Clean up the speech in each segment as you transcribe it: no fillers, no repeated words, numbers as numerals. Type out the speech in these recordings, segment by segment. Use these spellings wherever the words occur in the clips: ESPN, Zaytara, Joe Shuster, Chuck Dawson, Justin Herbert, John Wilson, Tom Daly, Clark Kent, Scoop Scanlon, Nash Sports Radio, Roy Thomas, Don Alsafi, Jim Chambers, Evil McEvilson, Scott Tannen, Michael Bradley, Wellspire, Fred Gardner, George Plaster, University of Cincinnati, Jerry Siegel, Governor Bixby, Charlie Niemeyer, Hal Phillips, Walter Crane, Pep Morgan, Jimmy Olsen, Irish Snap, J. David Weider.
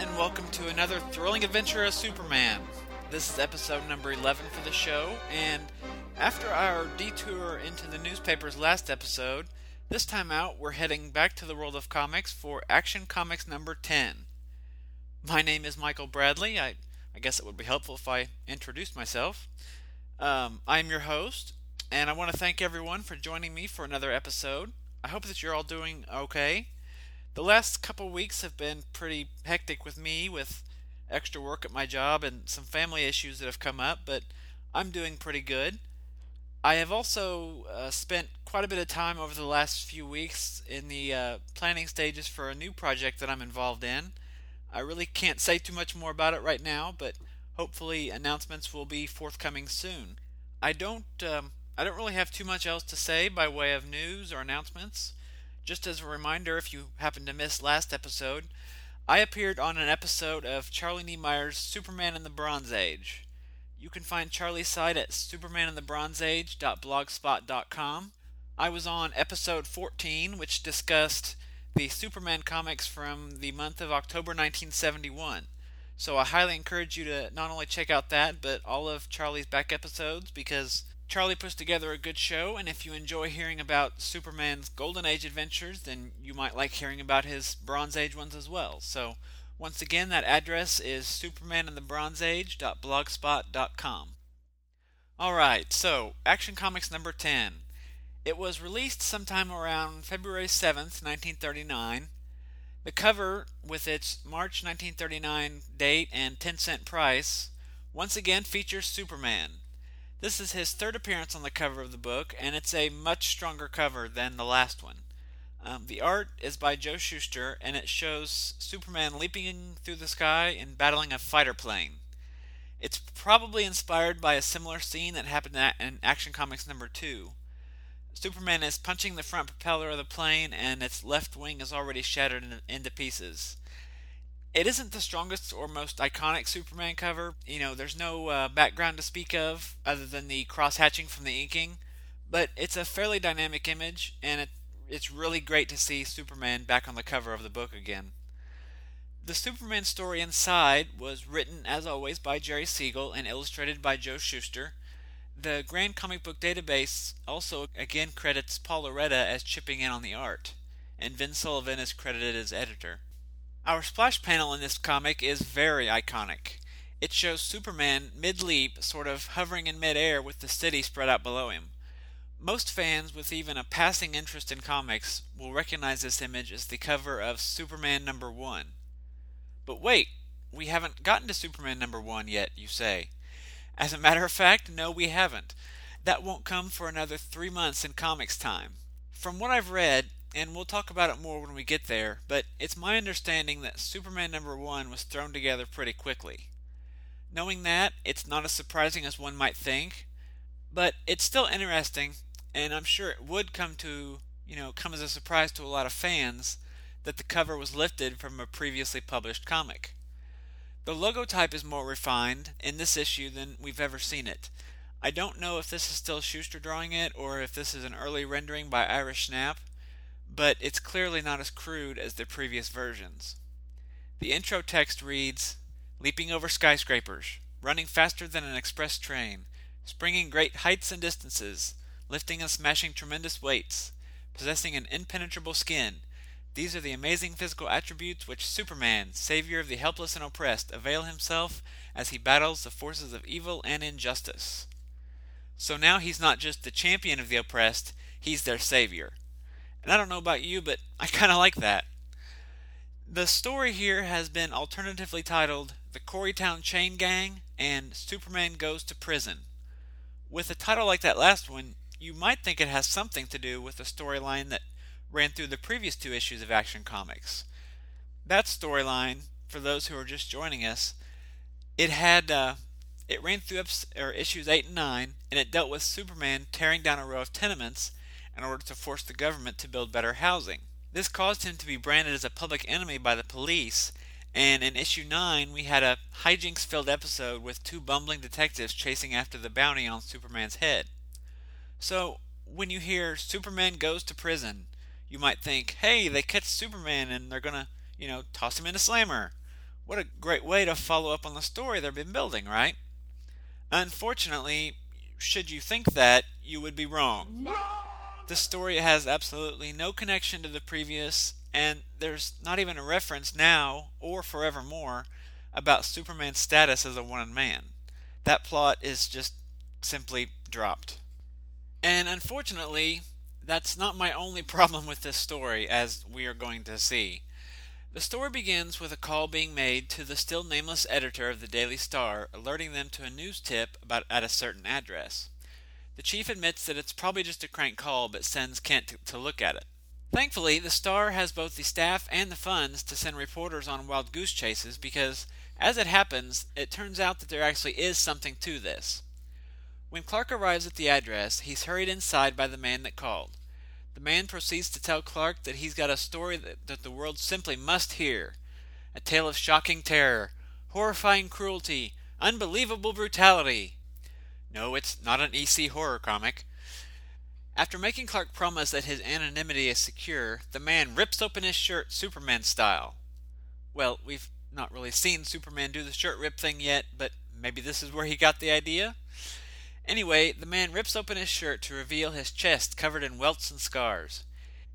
and welcome to another thrilling adventure of Superman. This is episode number 11 for the show, and after our detour into the newspaper's last episode, this time out we're heading back to the world of comics for Action Comics number 10. My name is Michael Bradley. I guess it would be helpful if I introduced myself. I'm your host, and I want to thank everyone for joining me for another episode. I hope that you're all doing okay. The last couple weeks have been pretty hectic with me, with extra work at my job and some family issues that have come up, but I'm doing pretty good. I have also spent quite a bit of time over the last few weeks in the planning stages for a new project that I'm involved in. I really can't say too much more about it right now, but hopefully announcements will be forthcoming soon. I don't really have too much else to say by way of news or announcements. Just as a reminder, if you happen to miss last episode, I appeared on an episode of Charlie Niemeyer's Superman in the Bronze Age. You can find Charlie's site at supermaninthebronzeage.blogspot.com. I was on episode 14, which discussed the Superman comics from the month of October 1971. So I highly encourage you to not only check out that, but all of Charlie's back episodes, because Charlie puts together a good show, and if you enjoy hearing about Superman's Golden Age adventures, then you might like hearing about his Bronze Age ones as well. So, once again, that address is supermaninthebronzeage.blogspot.com. Alright, so, Action Comics number 10. It was released sometime around February 7th, 1939. The cover, with its March 1939 date and 10-cent price, once again features Superman. This is his third appearance on the cover of the book, and it's a much stronger cover than the last one. The art is by Joe Shuster, and it shows Superman leaping through the sky and battling a fighter plane. It's probably inspired by a similar scene that happened in Action Comics number 2. Superman is punching the front propeller of the plane, and its left wing is already shattered into pieces. It isn't the strongest or most iconic Superman cover. You know, there's no background to speak of other than the cross-hatching from the inking, but it's a fairly dynamic image, and it's really great to see Superman back on the cover of the book again. The Superman story inside was written, as always, by Jerry Siegel and illustrated by Joe Shuster. The Grand Comic Book Database also again credits Paul Aretta as chipping in on the art, and Vin Sullivan is credited as editor. Our splash panel in this comic is very iconic. It shows Superman mid-leap, sort of hovering in mid-air with the city spread out below him. Most fans with even a passing interest in comics will recognize this image as the cover of Superman number 1. But wait, we haven't gotten to Superman number 1 yet, you say. As a matter of fact, no, we haven't. That won't come for another 3 months in comics time. From what I've read, and we'll talk about it more when we get there, but it's my understanding that Superman number 1 was thrown together pretty quickly. Knowing that, it's not as surprising as one might think, but it's still interesting, and I'm sure it would come as a surprise to a lot of fans that the cover was lifted from a previously published comic. The logo type is more refined in this issue than we've ever seen it. I don't know if this is still Shuster drawing it or if this is an early rendering by Irish Snap, but it's clearly not as crude as the previous versions. The intro text reads, "Leaping over skyscrapers, running faster than an express train, springing great heights and distances, lifting and smashing tremendous weights, possessing an impenetrable skin. These are the amazing physical attributes which Superman, savior of the helpless and oppressed, avail himself as he battles the forces of evil and injustice." So now he's not just the champion of the oppressed, he's their savior. And I don't know about you, but I kind of like that. The story here has been alternatively titled The Coreytown Chain Gang and Superman Goes to Prison. With a title like that last one, you might think it has something to do with the storyline that ran through the previous two issues of Action Comics. That storyline, for those who are just joining us, it ran through issues 8 and 9, and it dealt with Superman tearing down a row of tenements in order to force the government to build better housing. This caused him to be branded as a public enemy by the police, and in issue 9 we had a hijinks-filled episode with two bumbling detectives chasing after the bounty on Superman's head. So, when you hear Superman goes to prison, you might think, hey, they catch Superman and they're gonna, toss him in a slammer. What a great way to follow up on the story they've been building, right? Unfortunately, should you think that, you would be wrong. No! This story has absolutely no connection to the previous, and there's not even a reference now, or forevermore, about Superman's status as a wanted man. That plot is just simply dropped. And unfortunately, that's not my only problem with this story, as we are going to see. The story begins with a call being made to the still nameless editor of the Daily Star, alerting them to a news tip about at a certain address. The chief admits that it's probably just a crank call, but sends Kent to look at it. Thankfully, the Star has both the staff and the funds to send reporters on wild goose chases because, as it happens, it turns out that there actually is something to this. When Clark arrives at the address, he's hurried inside by the man that called. The man proceeds to tell Clark that he's got a story that the world simply must hear. A tale of shocking terror, horrifying cruelty, unbelievable brutality. No, it's not an EC horror comic. After making Clark promise that his anonymity is secure, the man rips open his shirt Superman style. Well, we've not really seen Superman do the shirt rip thing yet, but maybe this is where he got the idea? Anyway, the man rips open his shirt to reveal his chest covered in welts and scars.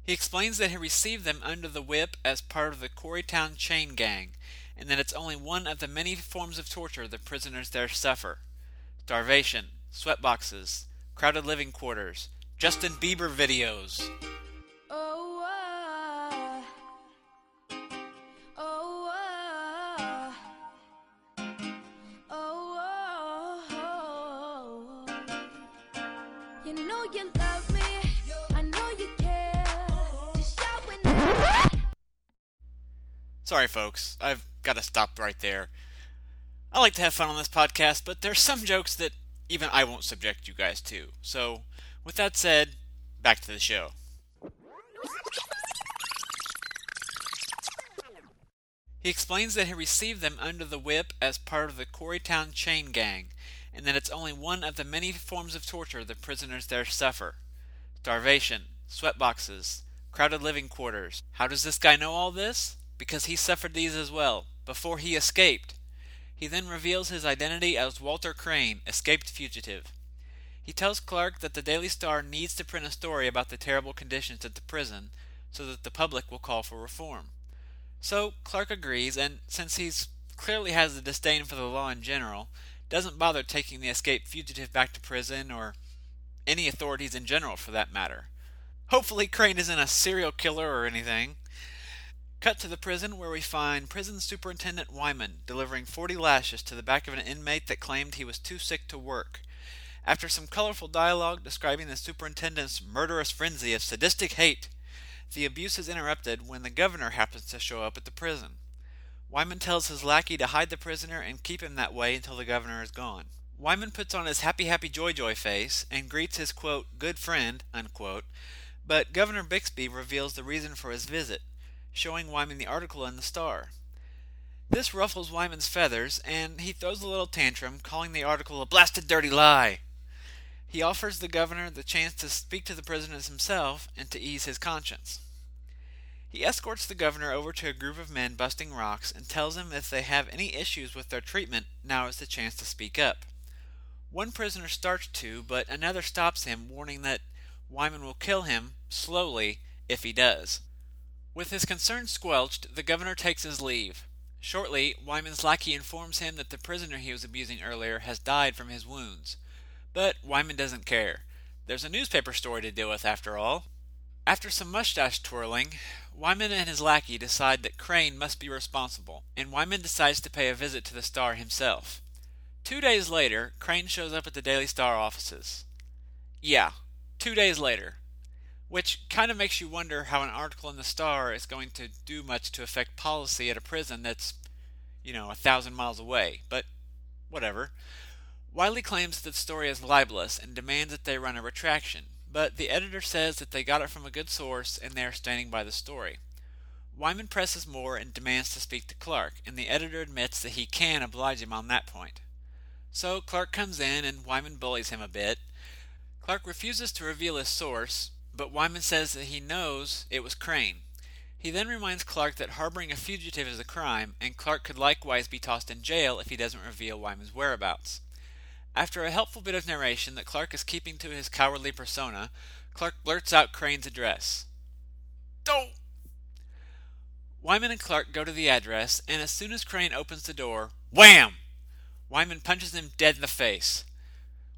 He explains that he received them under the whip as part of the Quarrytown chain gang, and that it's only one of the many forms of torture the prisoners there suffer. Starvation, sweatboxes, crowded living quarters, Justin Bieber videos. Sorry, folks. I've got to stop right there. I like to have fun on this podcast, but there's some jokes that even I won't subject you guys to. So, with that said, back to the show. He explains that he received them under the whip as part of the Quarrytown chain gang, and that it's only one of the many forms of torture the prisoners there suffer. Starvation, sweatboxes, crowded living quarters. How does this guy know all this? Because he suffered these as well, before he escaped. He then reveals his identity as Walter Crane, escaped fugitive. He tells Clark that the Daily Star needs to print a story about the terrible conditions at the prison, so that the public will call for reform. So Clark agrees, and since he clearly has a disdain for the law in general, doesn't bother taking the escaped fugitive back to prison, or any authorities in general for that matter. Hopefully Crane isn't a serial killer or anything. Cut to the prison where we find Prison Superintendent Wyman delivering 40 lashes to the back of an inmate that claimed he was too sick to work. After some colorful dialogue describing the superintendent's murderous frenzy of sadistic hate, the abuse is interrupted when the governor happens to show up at the prison. Wyman tells his lackey to hide the prisoner and keep him that way until the governor is gone. Wyman puts on his happy joy face and greets his, quote, good friend, unquote, but Governor Bixby reveals the reason for his visit, showing Wyman the article in the Star. This ruffles Wyman's feathers, and he throws a little tantrum, calling the article a blasted dirty lie. He offers the governor the chance to speak to the prisoners himself and to ease his conscience. He escorts the governor over to a group of men busting rocks and tells them if they have any issues with their treatment, now is the chance to speak up. One prisoner starts to, but another stops him, warning that Wyman will kill him, slowly, if he does. With his concerns squelched, the governor takes his leave. Shortly, Wyman's lackey informs him that the prisoner he was abusing earlier has died from his wounds. But Wyman doesn't care. There's a newspaper story to deal with, after all. After some mustache twirling, Wyman and his lackey decide that Crane must be responsible, and Wyman decides to pay a visit to the Star himself. 2 days later, Crane shows up at the Daily Star offices. Yeah, 2 days later. Which kind of makes you wonder how an article in the Star is going to do much to affect policy at a prison that's, 1,000 miles away, but whatever. Wiley claims that the story is libelous and demands that they run a retraction, but the editor says that they got it from a good source and they are standing by the story. Wyman presses more and demands to speak to Clark, and the editor admits that he can oblige him on that point. So Clark comes in and Wyman bullies him a bit. Clark refuses to reveal his source, but Wyman says that he knows it was Crane. He then reminds Clark that harboring a fugitive is a crime, and Clark could likewise be tossed in jail if he doesn't reveal Wyman's whereabouts. After a helpful bit of narration that Clark is keeping to his cowardly persona, Clark blurts out Crane's address. Don't! Wyman and Clark go to the address, and as soon as Crane opens the door, wham! Wyman punches him dead in the face.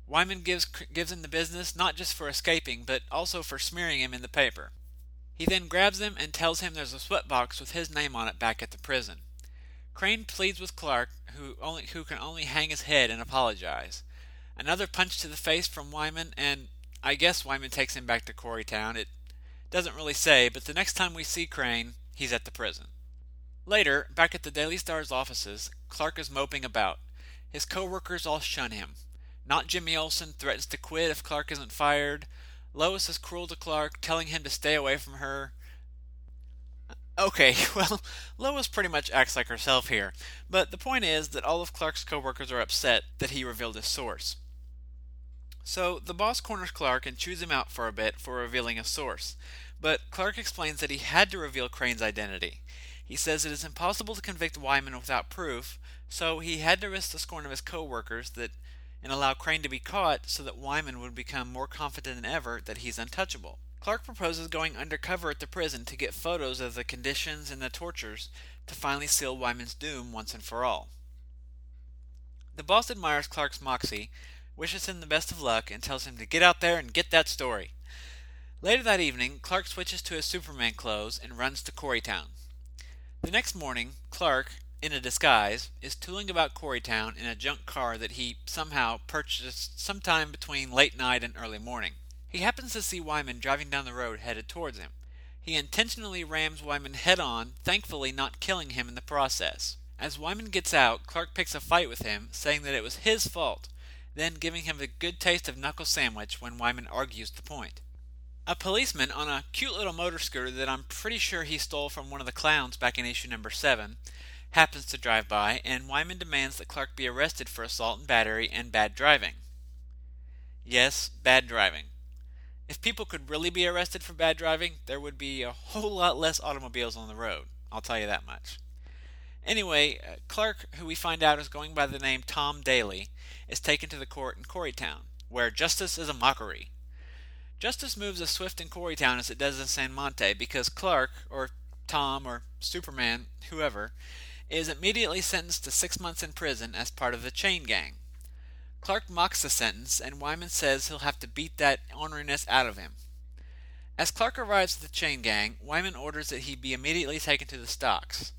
Wyman gives him the business not just for escaping, but also for smearing him in the paper. He then grabs him and tells him there's a sweatbox with his name on it back at the prison. Crane pleads with Clark, who can only hang his head and apologize. Another punch to the face from Wyman, and I guess Wyman takes him back to Quarrytown. It doesn't really say, but the next time we see Crane, he's at the prison. Later, back at the Daily Star's offices, Clark is moping about. His co-workers all shun him. Not Jimmy Olsen threatens to quit if Clark isn't fired. Lois is cruel to Clark, telling him to stay away from her. Okay, well, Lois pretty much acts like herself here, but the point is that all of Clark's co-workers are upset that he revealed his source. So the boss corners Clark and chews him out for a bit for revealing his source, but Clark explains that he had to reveal Crane's identity. He says it is impossible to convict Wyman without proof, so he had to risk the scorn of his co-workers and allow Crane to be caught so that Wyman would become more confident than ever that he's untouchable. Clark proposes going undercover at the prison to get photos of the conditions and the tortures to finally seal Wyman's doom once and for all. The boss admires Clark's moxie, wishes him the best of luck, and tells him to get out there and get that story. Later that evening, Clark switches to his Superman clothes and runs to Quarrytown. The next morning, Clark, in a disguise, is tooling about Quarrytown in a junk car that he somehow purchased sometime between late night and early morning. He happens to see Wyman driving down the road headed towards him. He intentionally rams Wyman head-on, thankfully not killing him in the process. As Wyman gets out, Clark picks a fight with him, saying that it was his fault, then giving him the good taste of knuckle sandwich when Wyman argues the point. A policeman on a cute little motor scooter that I'm pretty sure he stole from one of the clowns back in issue number 7 happens to drive by, and Wyman demands that Clark be arrested for assault and battery and bad driving. Yes, bad driving. If people could really be arrested for bad driving, there would be a whole lot less automobiles on the road. I'll tell you that much. Anyway, Clark, who we find out is going by the name Tom Daly, is taken to the court in Quarrytown, where justice is a mockery. Justice moves as swift in Quarrytown as it does in San Monte, because Clark, or Tom, or Superman, whoever, is immediately sentenced to 6 months in prison as part of the chain gang. Clark mocks the sentence, and Wyman says he'll have to beat that orneriness out of him. As Clark arrives at the chain gang, Wyman orders that he be immediately taken to the stocks.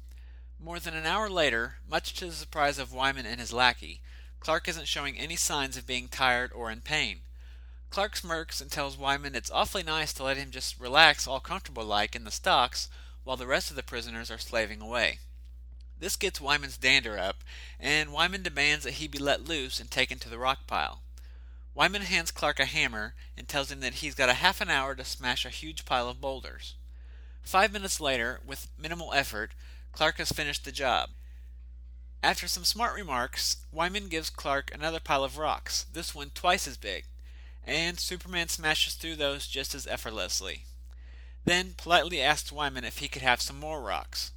More than an hour later, much to the surprise of Wyman and his lackey, Clark isn't showing any signs of being tired or in pain. Clark smirks and tells Wyman it's awfully nice to let him just relax all comfortable-like in the stocks while the rest of the prisoners are slaving away. This gets Wyman's dander up, and Wyman demands that he be let loose and taken to the rock pile. Wyman hands Clark a hammer and tells him that he's got a half an hour to smash a huge pile of boulders. 5 minutes later, with minimal effort, Clark has finished the job. After some smart remarks, Wyman gives Clark another pile of rocks, this one twice as big, and Superman smashes through those just as effortlessly. Then politely asks Wyman if he could have some more rocks.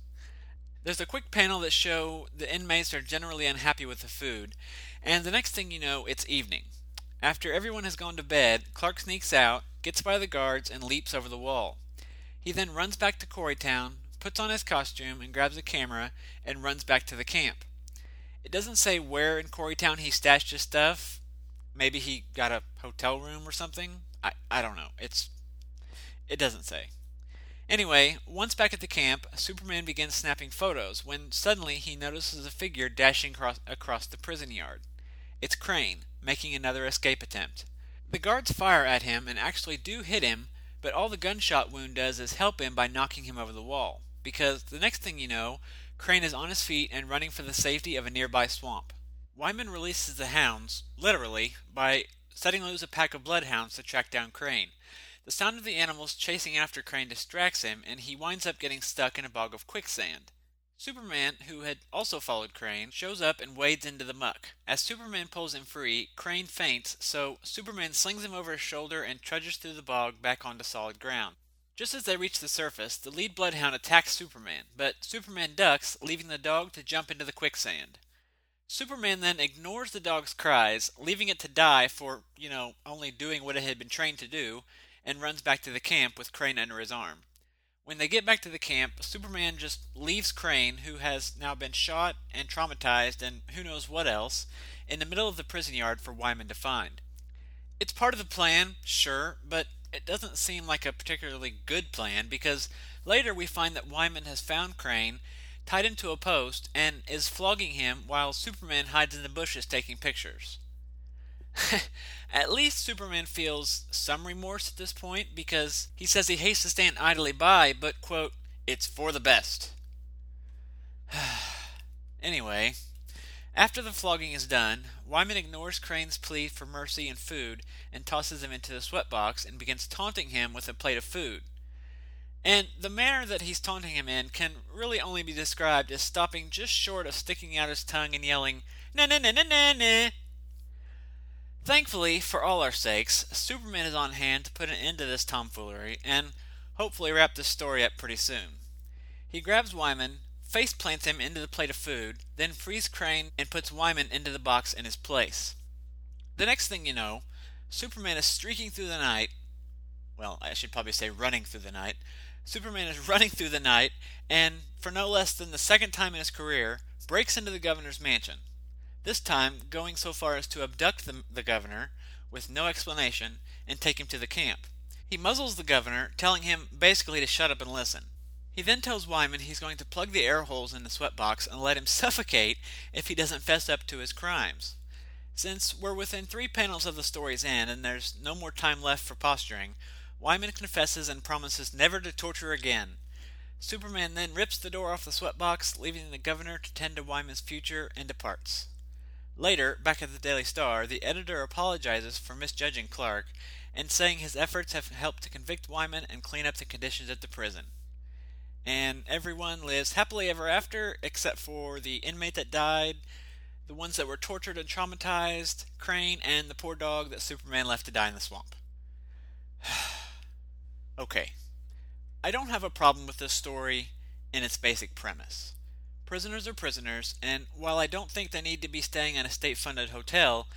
There's a quick panel that shows the inmates are generally unhappy with the food, and the next thing you know, it's evening. After everyone has gone to bed, Clark sneaks out, gets by the guards, and leaps over the wall. He then runs back to Quarrytown, puts on his costume, and grabs a camera, and runs back to the camp. It doesn't say where in Quarrytown he stashed his stuff. Maybe he got a hotel room or something? I don't know. It doesn't say. Anyway, once back at the camp, Superman begins snapping photos when suddenly he notices a figure dashing across the prison yard. It's Crane, making another escape attempt. The guards fire at him and actually do hit him, but all the gunshot wound does is help him by knocking him over the wall, because the next thing you know, Crane is on his feet and running for the safety of a nearby swamp. Wyman releases the hounds, literally, by setting loose a pack of bloodhounds to track down Crane. The sound of the animals chasing after Crane distracts him, and he winds up getting stuck in a bog of quicksand. Superman, who had also followed Crane, shows up and wades into the muck. As Superman pulls him free, Crane faints, so Superman slings him over his shoulder and trudges through the bog back onto solid ground. Just as they reach the surface, the lead bloodhound attacks Superman, but Superman ducks, leaving the dog to jump into the quicksand. Superman then ignores the dog's cries, leaving it to die for, only doing what it had been trained to do, and runs back to the camp with Crane under his arm. When they get back to the camp, Superman just leaves Crane, who has now been shot and traumatized and who knows what else, in the middle of the prison yard for Wyman to find. It's part of the plan, sure, but it doesn't seem like a particularly good plan, because later we find that Wyman has found Crane, tied him to a post, and is flogging him while Superman hides in the bushes taking pictures. At least Superman feels some remorse at this point, because he says he hates to stand idly by, but, quote, it's for the best. Anyway, after the flogging is done, Wyman ignores Crane's plea for mercy and food and tosses him into the sweatbox and begins taunting him with a plate of food. And the manner that he's taunting him in can really only be described as stopping just short of sticking out his tongue and yelling, na na na na na na. Thankfully, for all our sakes, Superman is on hand to put an end to this tomfoolery and hopefully wrap this story up pretty soon. He grabs Wyman, face plants him into the plate of food, then frees Crane and puts Wyman into the box in his place. The next thing you know, Superman is streaking through the night. Well, I should probably say running through the night. Superman is running through the night and, for no less than the second time in his career, breaks into the governor's mansion. This time going so far as to abduct the governor with no explanation and take him to the camp. He muzzles the governor, telling him basically to shut up and listen. He then tells Wyman he's going to plug the air holes in the sweatbox and let him suffocate if he doesn't fess up to his crimes. Since we're within 3 panels of the story's end and there's no more time left for posturing, Wyman confesses and promises never to torture again. Superman then rips the door off the sweatbox, leaving the governor to tend to Wyman's future, and departs. Later, back at the Daily Star, the editor apologizes for misjudging Clark and saying his efforts have helped to convict Wyman and clean up the conditions at the prison. And everyone lives happily ever after, except for the inmate that died, the ones that were tortured and traumatized, Crane, and the poor dog that Superman left to die in the swamp. Okay, I don't have a problem with this story in its basic premise. Prisoners are prisoners, and while I don't think they need to be staying at a state-funded hotel,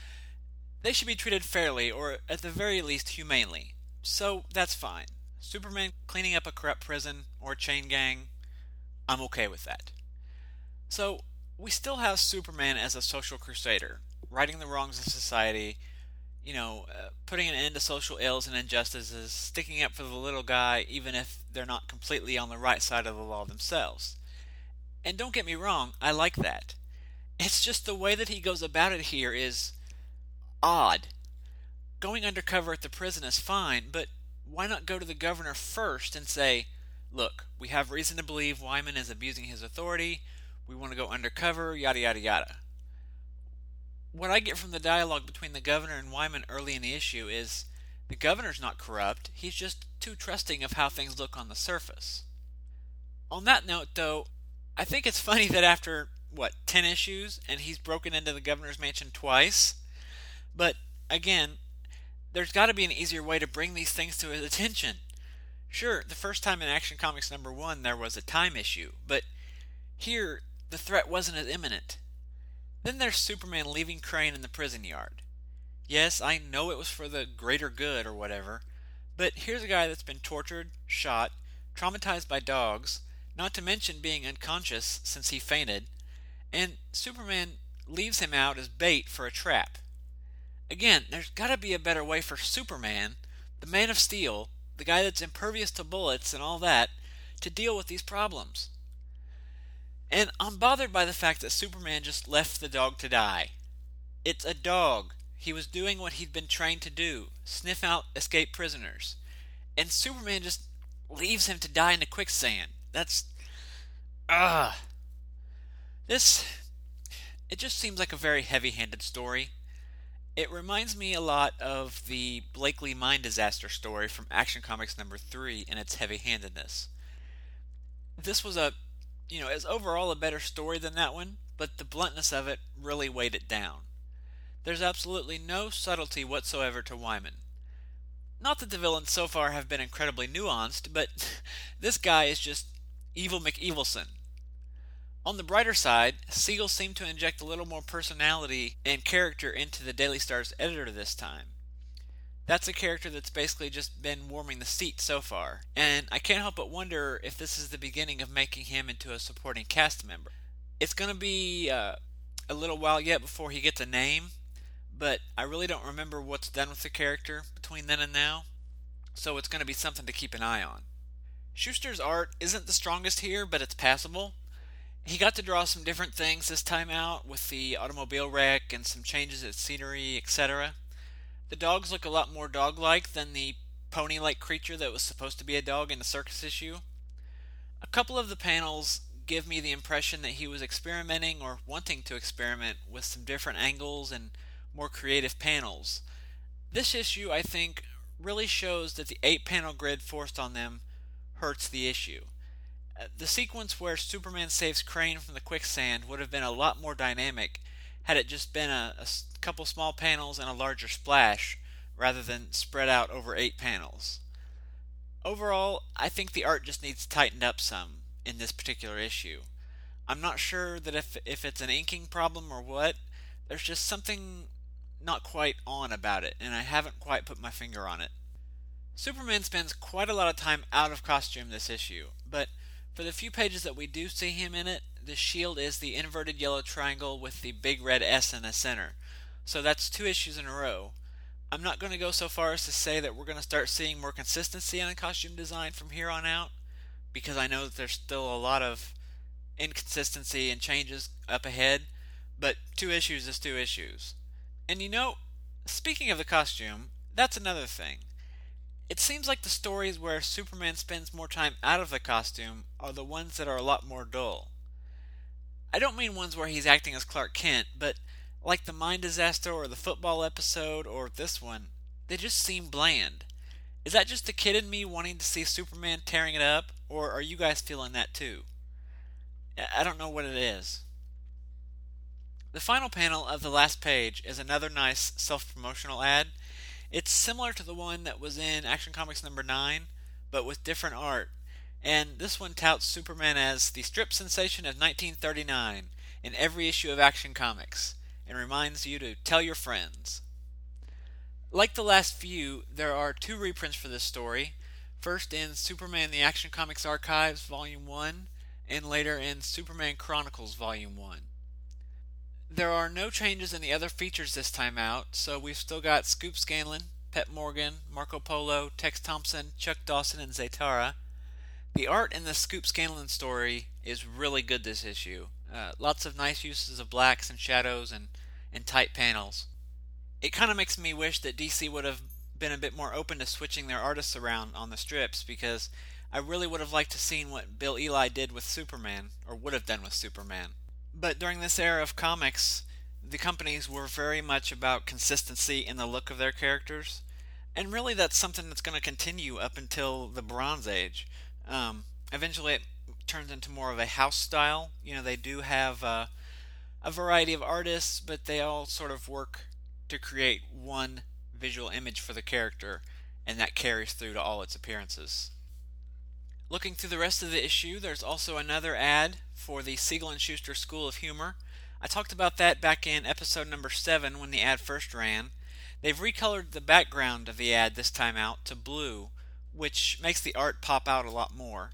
they should be treated fairly, or at the very least humanely. So that's fine. Superman cleaning up a corrupt prison or chain gang, I'm okay with that. So we still have Superman as a social crusader, righting the wrongs of society, putting an end to social ills and injustices, sticking up for the little guy even if they're not completely on the right side of the law themselves. And don't get me wrong, I like that. It's just the way that he goes about it here is odd. Going undercover at the prison is fine, but why not go to the governor first and say, look, we have reason to believe Wyman is abusing his authority, we want to go undercover, yada yada yada. What I get from the dialogue between the governor and Wyman early in the issue is the governor's not corrupt, he's just too trusting of how things look on the surface. On that note, though, I think it's funny that after, 10 issues, and he's broken into the governor's mansion twice? But, again, there's got to be an easier way to bring these things to his attention. Sure, the first time in Action Comics number 1 there was a time issue, but here the threat wasn't as imminent. Then there's Superman leaving Crane in the prison yard. Yes, I know it was for the greater good or whatever, but here's a guy that's been tortured, shot, traumatized by dogs, not to mention being unconscious since he fainted, and Superman leaves him out as bait for a trap. Again, there's got to be a better way for Superman, the Man of Steel, the guy that's impervious to bullets and all that, to deal with these problems. And I'm bothered by the fact that Superman just left the dog to die. It's a dog. He was doing what he'd been trained to do, sniff out escaped prisoners. And Superman just leaves him to die in the quicksand. It just seems like a very heavy-handed story. It reminds me a lot of the Blakely mine disaster story from Action Comics number 3 and its heavy-handedness. This was is overall a better story than that one, but the bluntness of it really weighed it down. There's absolutely no subtlety whatsoever to Wyman. Not that the villains so far have been incredibly nuanced, but this guy is just Evil McEvilson. On the brighter side, Siegel seemed to inject a little more personality and character into the Daily Star's editor this time. That's a character that's basically just been warming the seat so far, and I can't help but wonder if this is the beginning of making him into a supporting cast member. It's going to be a little while yet before he gets a name, but I really don't remember what's done with the character between then and now, so it's going to be something to keep an eye on. Shuster's art isn't the strongest here, but it's passable. He got to draw some different things this time out with the automobile wreck and some changes at scenery, etc. The dogs look a lot more dog-like than the pony-like creature that was supposed to be a dog in the circus issue. A couple of the panels give me the impression that he was experimenting or wanting to experiment with some different angles and more creative panels. This issue, I think, really shows that the 8-panel grid forced on them hurts the issue. The sequence where Superman saves Crane from the quicksand would have been a lot more dynamic had it just been a couple small panels and a larger splash rather than spread out over 8 panels. Overall, I think the art just needs tightened up some in this particular issue. I'm not sure that if it's an inking problem or what. There's just something not quite on about it, and I haven't quite put my finger on it. Superman spends quite a lot of time out of costume this issue, but for the few pages that we do see him in it, the shield is the inverted yellow triangle with the big red S in the center. So that's 2 issues in a row. I'm not going to go so far as to say that we're going to start seeing more consistency in the costume design from here on out, because I know that there's still a lot of inconsistency and changes up ahead, but 2 issues is 2 issues. And you know, speaking of the costume, that's another thing. It seems like the stories where Superman spends more time out of the costume are the ones that are a lot more dull. I don't mean ones where he's acting as Clark Kent, but like the mine disaster or the football episode or this one, they just seem bland. Is that just the kid in me wanting to see Superman tearing it up, or are you guys feeling that too? I don't know what it is. The final panel of the last page is another nice self-promotional ad. It's similar to the one that was in Action Comics number 9, but with different art. And this one touts Superman as the strip sensation of 1939 in every issue of Action Comics, and reminds you to tell your friends. Like the last few, there are 2 reprints for this story. First in Superman the Action Comics Archives, Volume 1, and later in Superman Chronicles, Volume 1. There are no changes in the other features this time out, so we've still got Scoop Scanlon, Pep Morgan, Marco Polo, Tex Thompson, Chuck Dawson, and Zaytara. The art in the Scoop Scanlon story is really good this issue. Lots of nice uses of blacks and shadows and tight panels. It kind of makes me wish that DC would have been a bit more open to switching their artists around on the strips, because I really would have liked to seen what Bill Eli did with Superman, or would have done with Superman. But during this era of comics, the companies were very much about consistency in the look of their characters. And really that's something that's going to continue up until the Bronze Age. Eventually it turns into more of a house style. You know, they do have a variety of artists, but they all sort of work to create one visual image for the character, and that carries through to all its appearances. Looking through the rest of the issue, there's also another ad for the Siegel and Shuster School of Humor. I talked about that back in episode number 7 when the ad first ran. They've recolored the background of the ad this time out to blue, which makes the art pop out a lot more.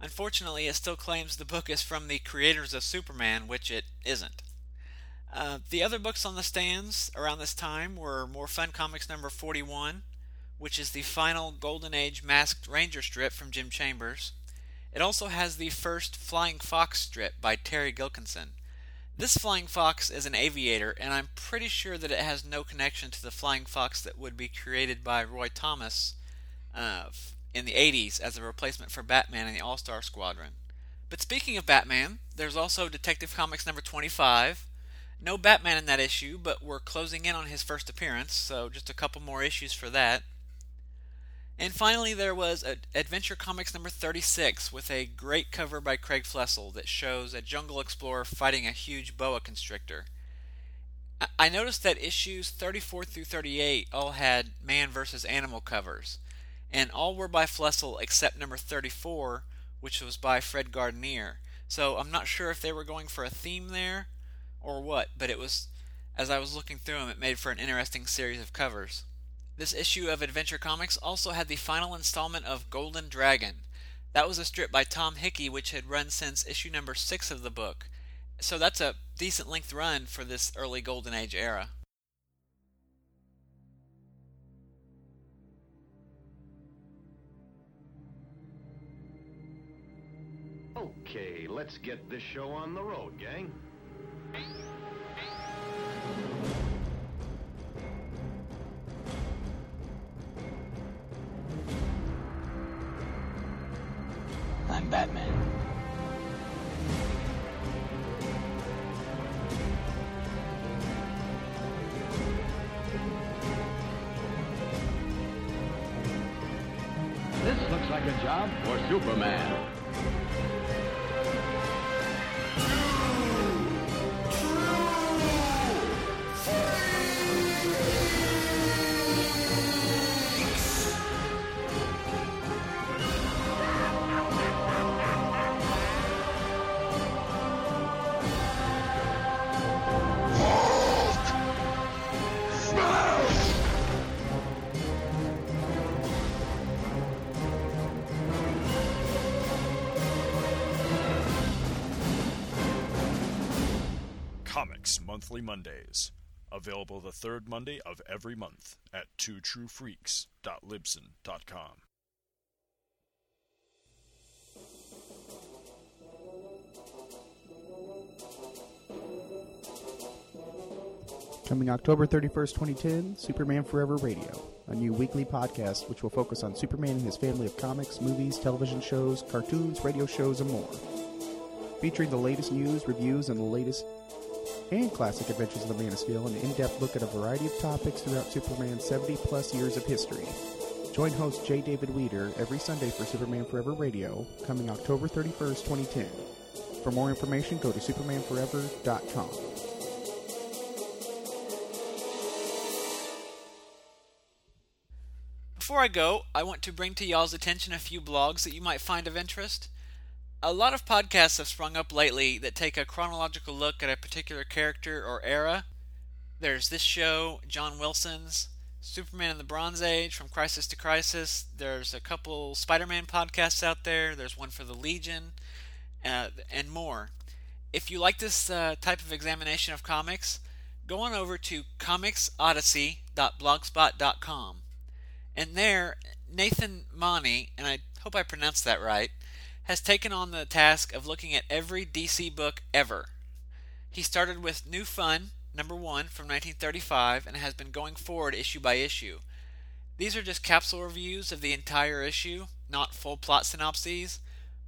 Unfortunately, it still claims the book is from the creators of Superman, which it isn't. The other books on the stands around this time were More Fun Comics number 41, which is the final Golden Age Masked Ranger strip from Jim Chambers. It also has the first Flying Fox strip by Terry Gilkinson. This Flying Fox is an aviator, and I'm pretty sure that it has no connection to the Flying Fox that would be created by Roy Thomas in the 80s as a replacement for Batman in the All-Star Squadron. But speaking of Batman, there's also Detective Comics number 25. No Batman in that issue, but we're closing in on his first appearance, so just a couple more issues for that. And finally, there was Adventure Comics number 36 with a great cover by Craig Flessel that shows a jungle explorer fighting a huge boa constrictor. I noticed that issues 34 through 38 all had man versus animal covers, and all were by Flessel except number 34, which was by Fred Gardner. So I'm not sure if they were going for a theme there or what, but it was, as I was looking through them, it made for an interesting series of covers. This issue of Adventure Comics also had the final installment of Golden Dragon. That was a strip by Tom Hickey, which had run since issue number 6 of the book. So that's a decent length run for this early Golden Age era. Okay, let's get this show on the road, gang. I'm Batman. This looks like a job for Superman. Monthly Mondays. Available the third Monday of every month at twotruefreaks.libsen.com. Coming October 31st, 2010, Superman Forever Radio, a new weekly podcast which will focus on Superman and his family of comics, movies, television shows, cartoons, radio shows, and more. Featuring the latest news, reviews, and the latest and classic adventures of the Man of Steel, an in-depth look at a variety of topics throughout Superman's 70-plus years of history. Join host J. David Weider every Sunday for Superman Forever Radio, coming October 31st, 2010. For more information, go to supermanforever.com. Before I go, I want to bring to y'all's attention a few blogs that you might find of interest. A lot of podcasts have sprung up lately that take a chronological look at a particular character or era. There's this show, John Wilson's, Superman in the Bronze Age, From Crisis to Crisis. There's a couple Spider-Man podcasts out there. There's one for the Legion, and more. If you like this type of examination of comics, go on over to comicsodyssey.blogspot.com. And there, Nathan Moni, and I hope I pronounced that right, has taken on the task of looking at every DC book ever. He started with New Fun, number 1, from 1935, and has been going forward issue by issue. These are just capsule reviews of the entire issue, not full plot synopses,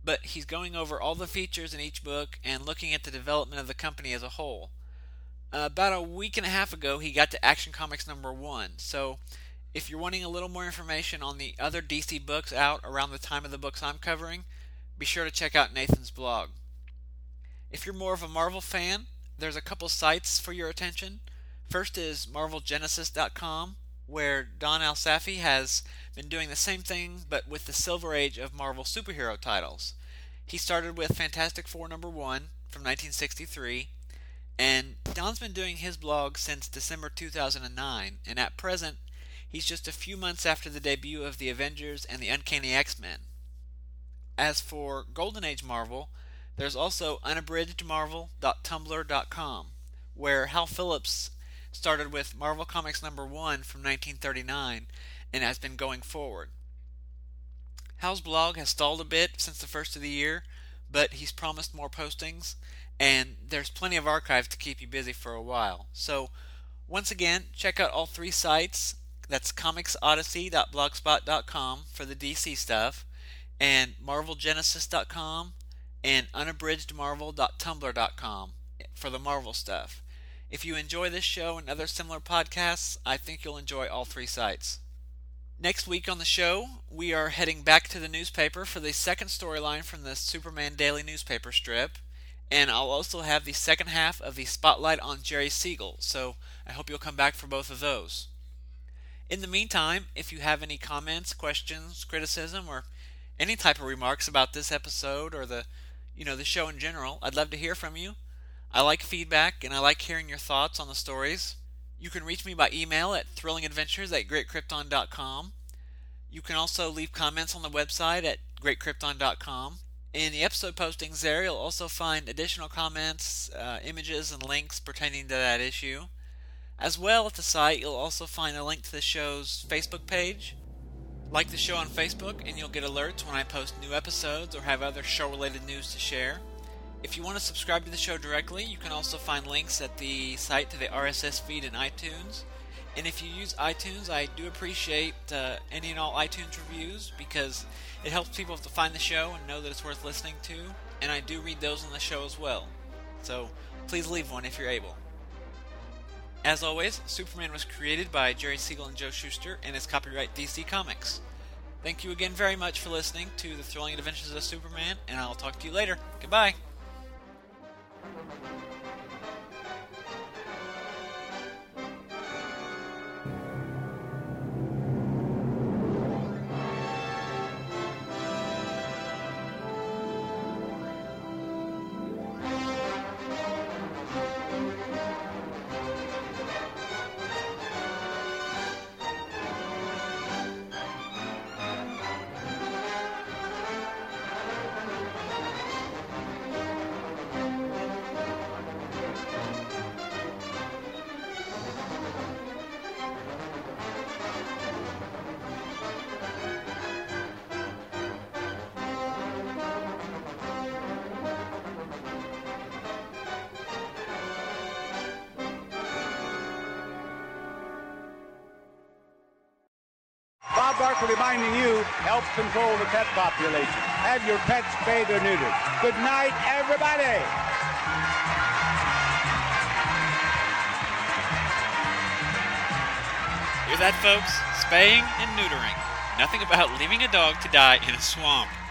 but he's going over all the features in each book and looking at the development of the company as a whole. About a week and a half ago, he got to Action Comics number 1, so if you're wanting a little more information on the other DC books out around the time of the books I'm covering, be sure to check out Nathan's blog. If you're more of a Marvel fan, there's a couple sites for your attention. First is MarvelGenesis.com, where Don Alsafi has been doing the same thing, but with the Silver Age of Marvel superhero titles. He started with Fantastic Four number 1 from 1963, and Don's been doing his blog since December 2009, and at present, he's just a few months after the debut of the Avengers and the Uncanny X-Men. As for Golden Age Marvel, there's also unabridgedmarvel.tumblr.com, where Hal Phillips started with Marvel Comics number 1 from 1939 and has been going forward. Hal's blog has stalled a bit since the first of the year, but he's promised more postings, and there's plenty of archive to keep you busy for a while. So, once again, check out all three sites. That's comicsodyssey.blogspot.com for the DC stuff, and marvelgenesis.com, and unabridgedmarvel.tumblr.com for the Marvel stuff. If you enjoy this show and other similar podcasts, I think you'll enjoy all three sites. Next week on the show, we are heading back to the newspaper for the second storyline from the Superman Daily newspaper strip, And I'll also have the second half of the spotlight on Jerry Siegel, so I hope you'll come back for both of those. In the meantime, if you have any comments, questions, criticism, or any type of remarks about this episode or the show in general, I'd love to hear from you. I like feedback, and I like hearing your thoughts on the stories. You can reach me by email at thrillingadventures@greatkrypton.com. You can also leave comments on the website at greatkrypton.com. In the episode postings there, you'll also find additional comments, images, and links pertaining to that issue. As well, at the site, you'll also find a link to the show's Facebook page. Like the show on Facebook, and you'll get alerts when I post new episodes or have other show-related news to share. If you want to subscribe to the show directly, you can also find links at the site to the RSS feed and iTunes. And if you use iTunes, I do appreciate any and all iTunes reviews, because it helps people to find the show and know that it's worth listening to, and I do read those on the show as well. So please leave one if you're able. As always, Superman was created by Jerry Siegel and Joe Shuster, and is copyright DC Comics. Thank you again very much for listening to The Thrilling Adventures of Superman, and I'll talk to you later. Goodbye! Reminding you, help control the pet population. Have your pets bathed or neutered. Good night, everybody. Hear that, folks? Spaying and neutering. Nothing about leaving a dog to die in a swamp.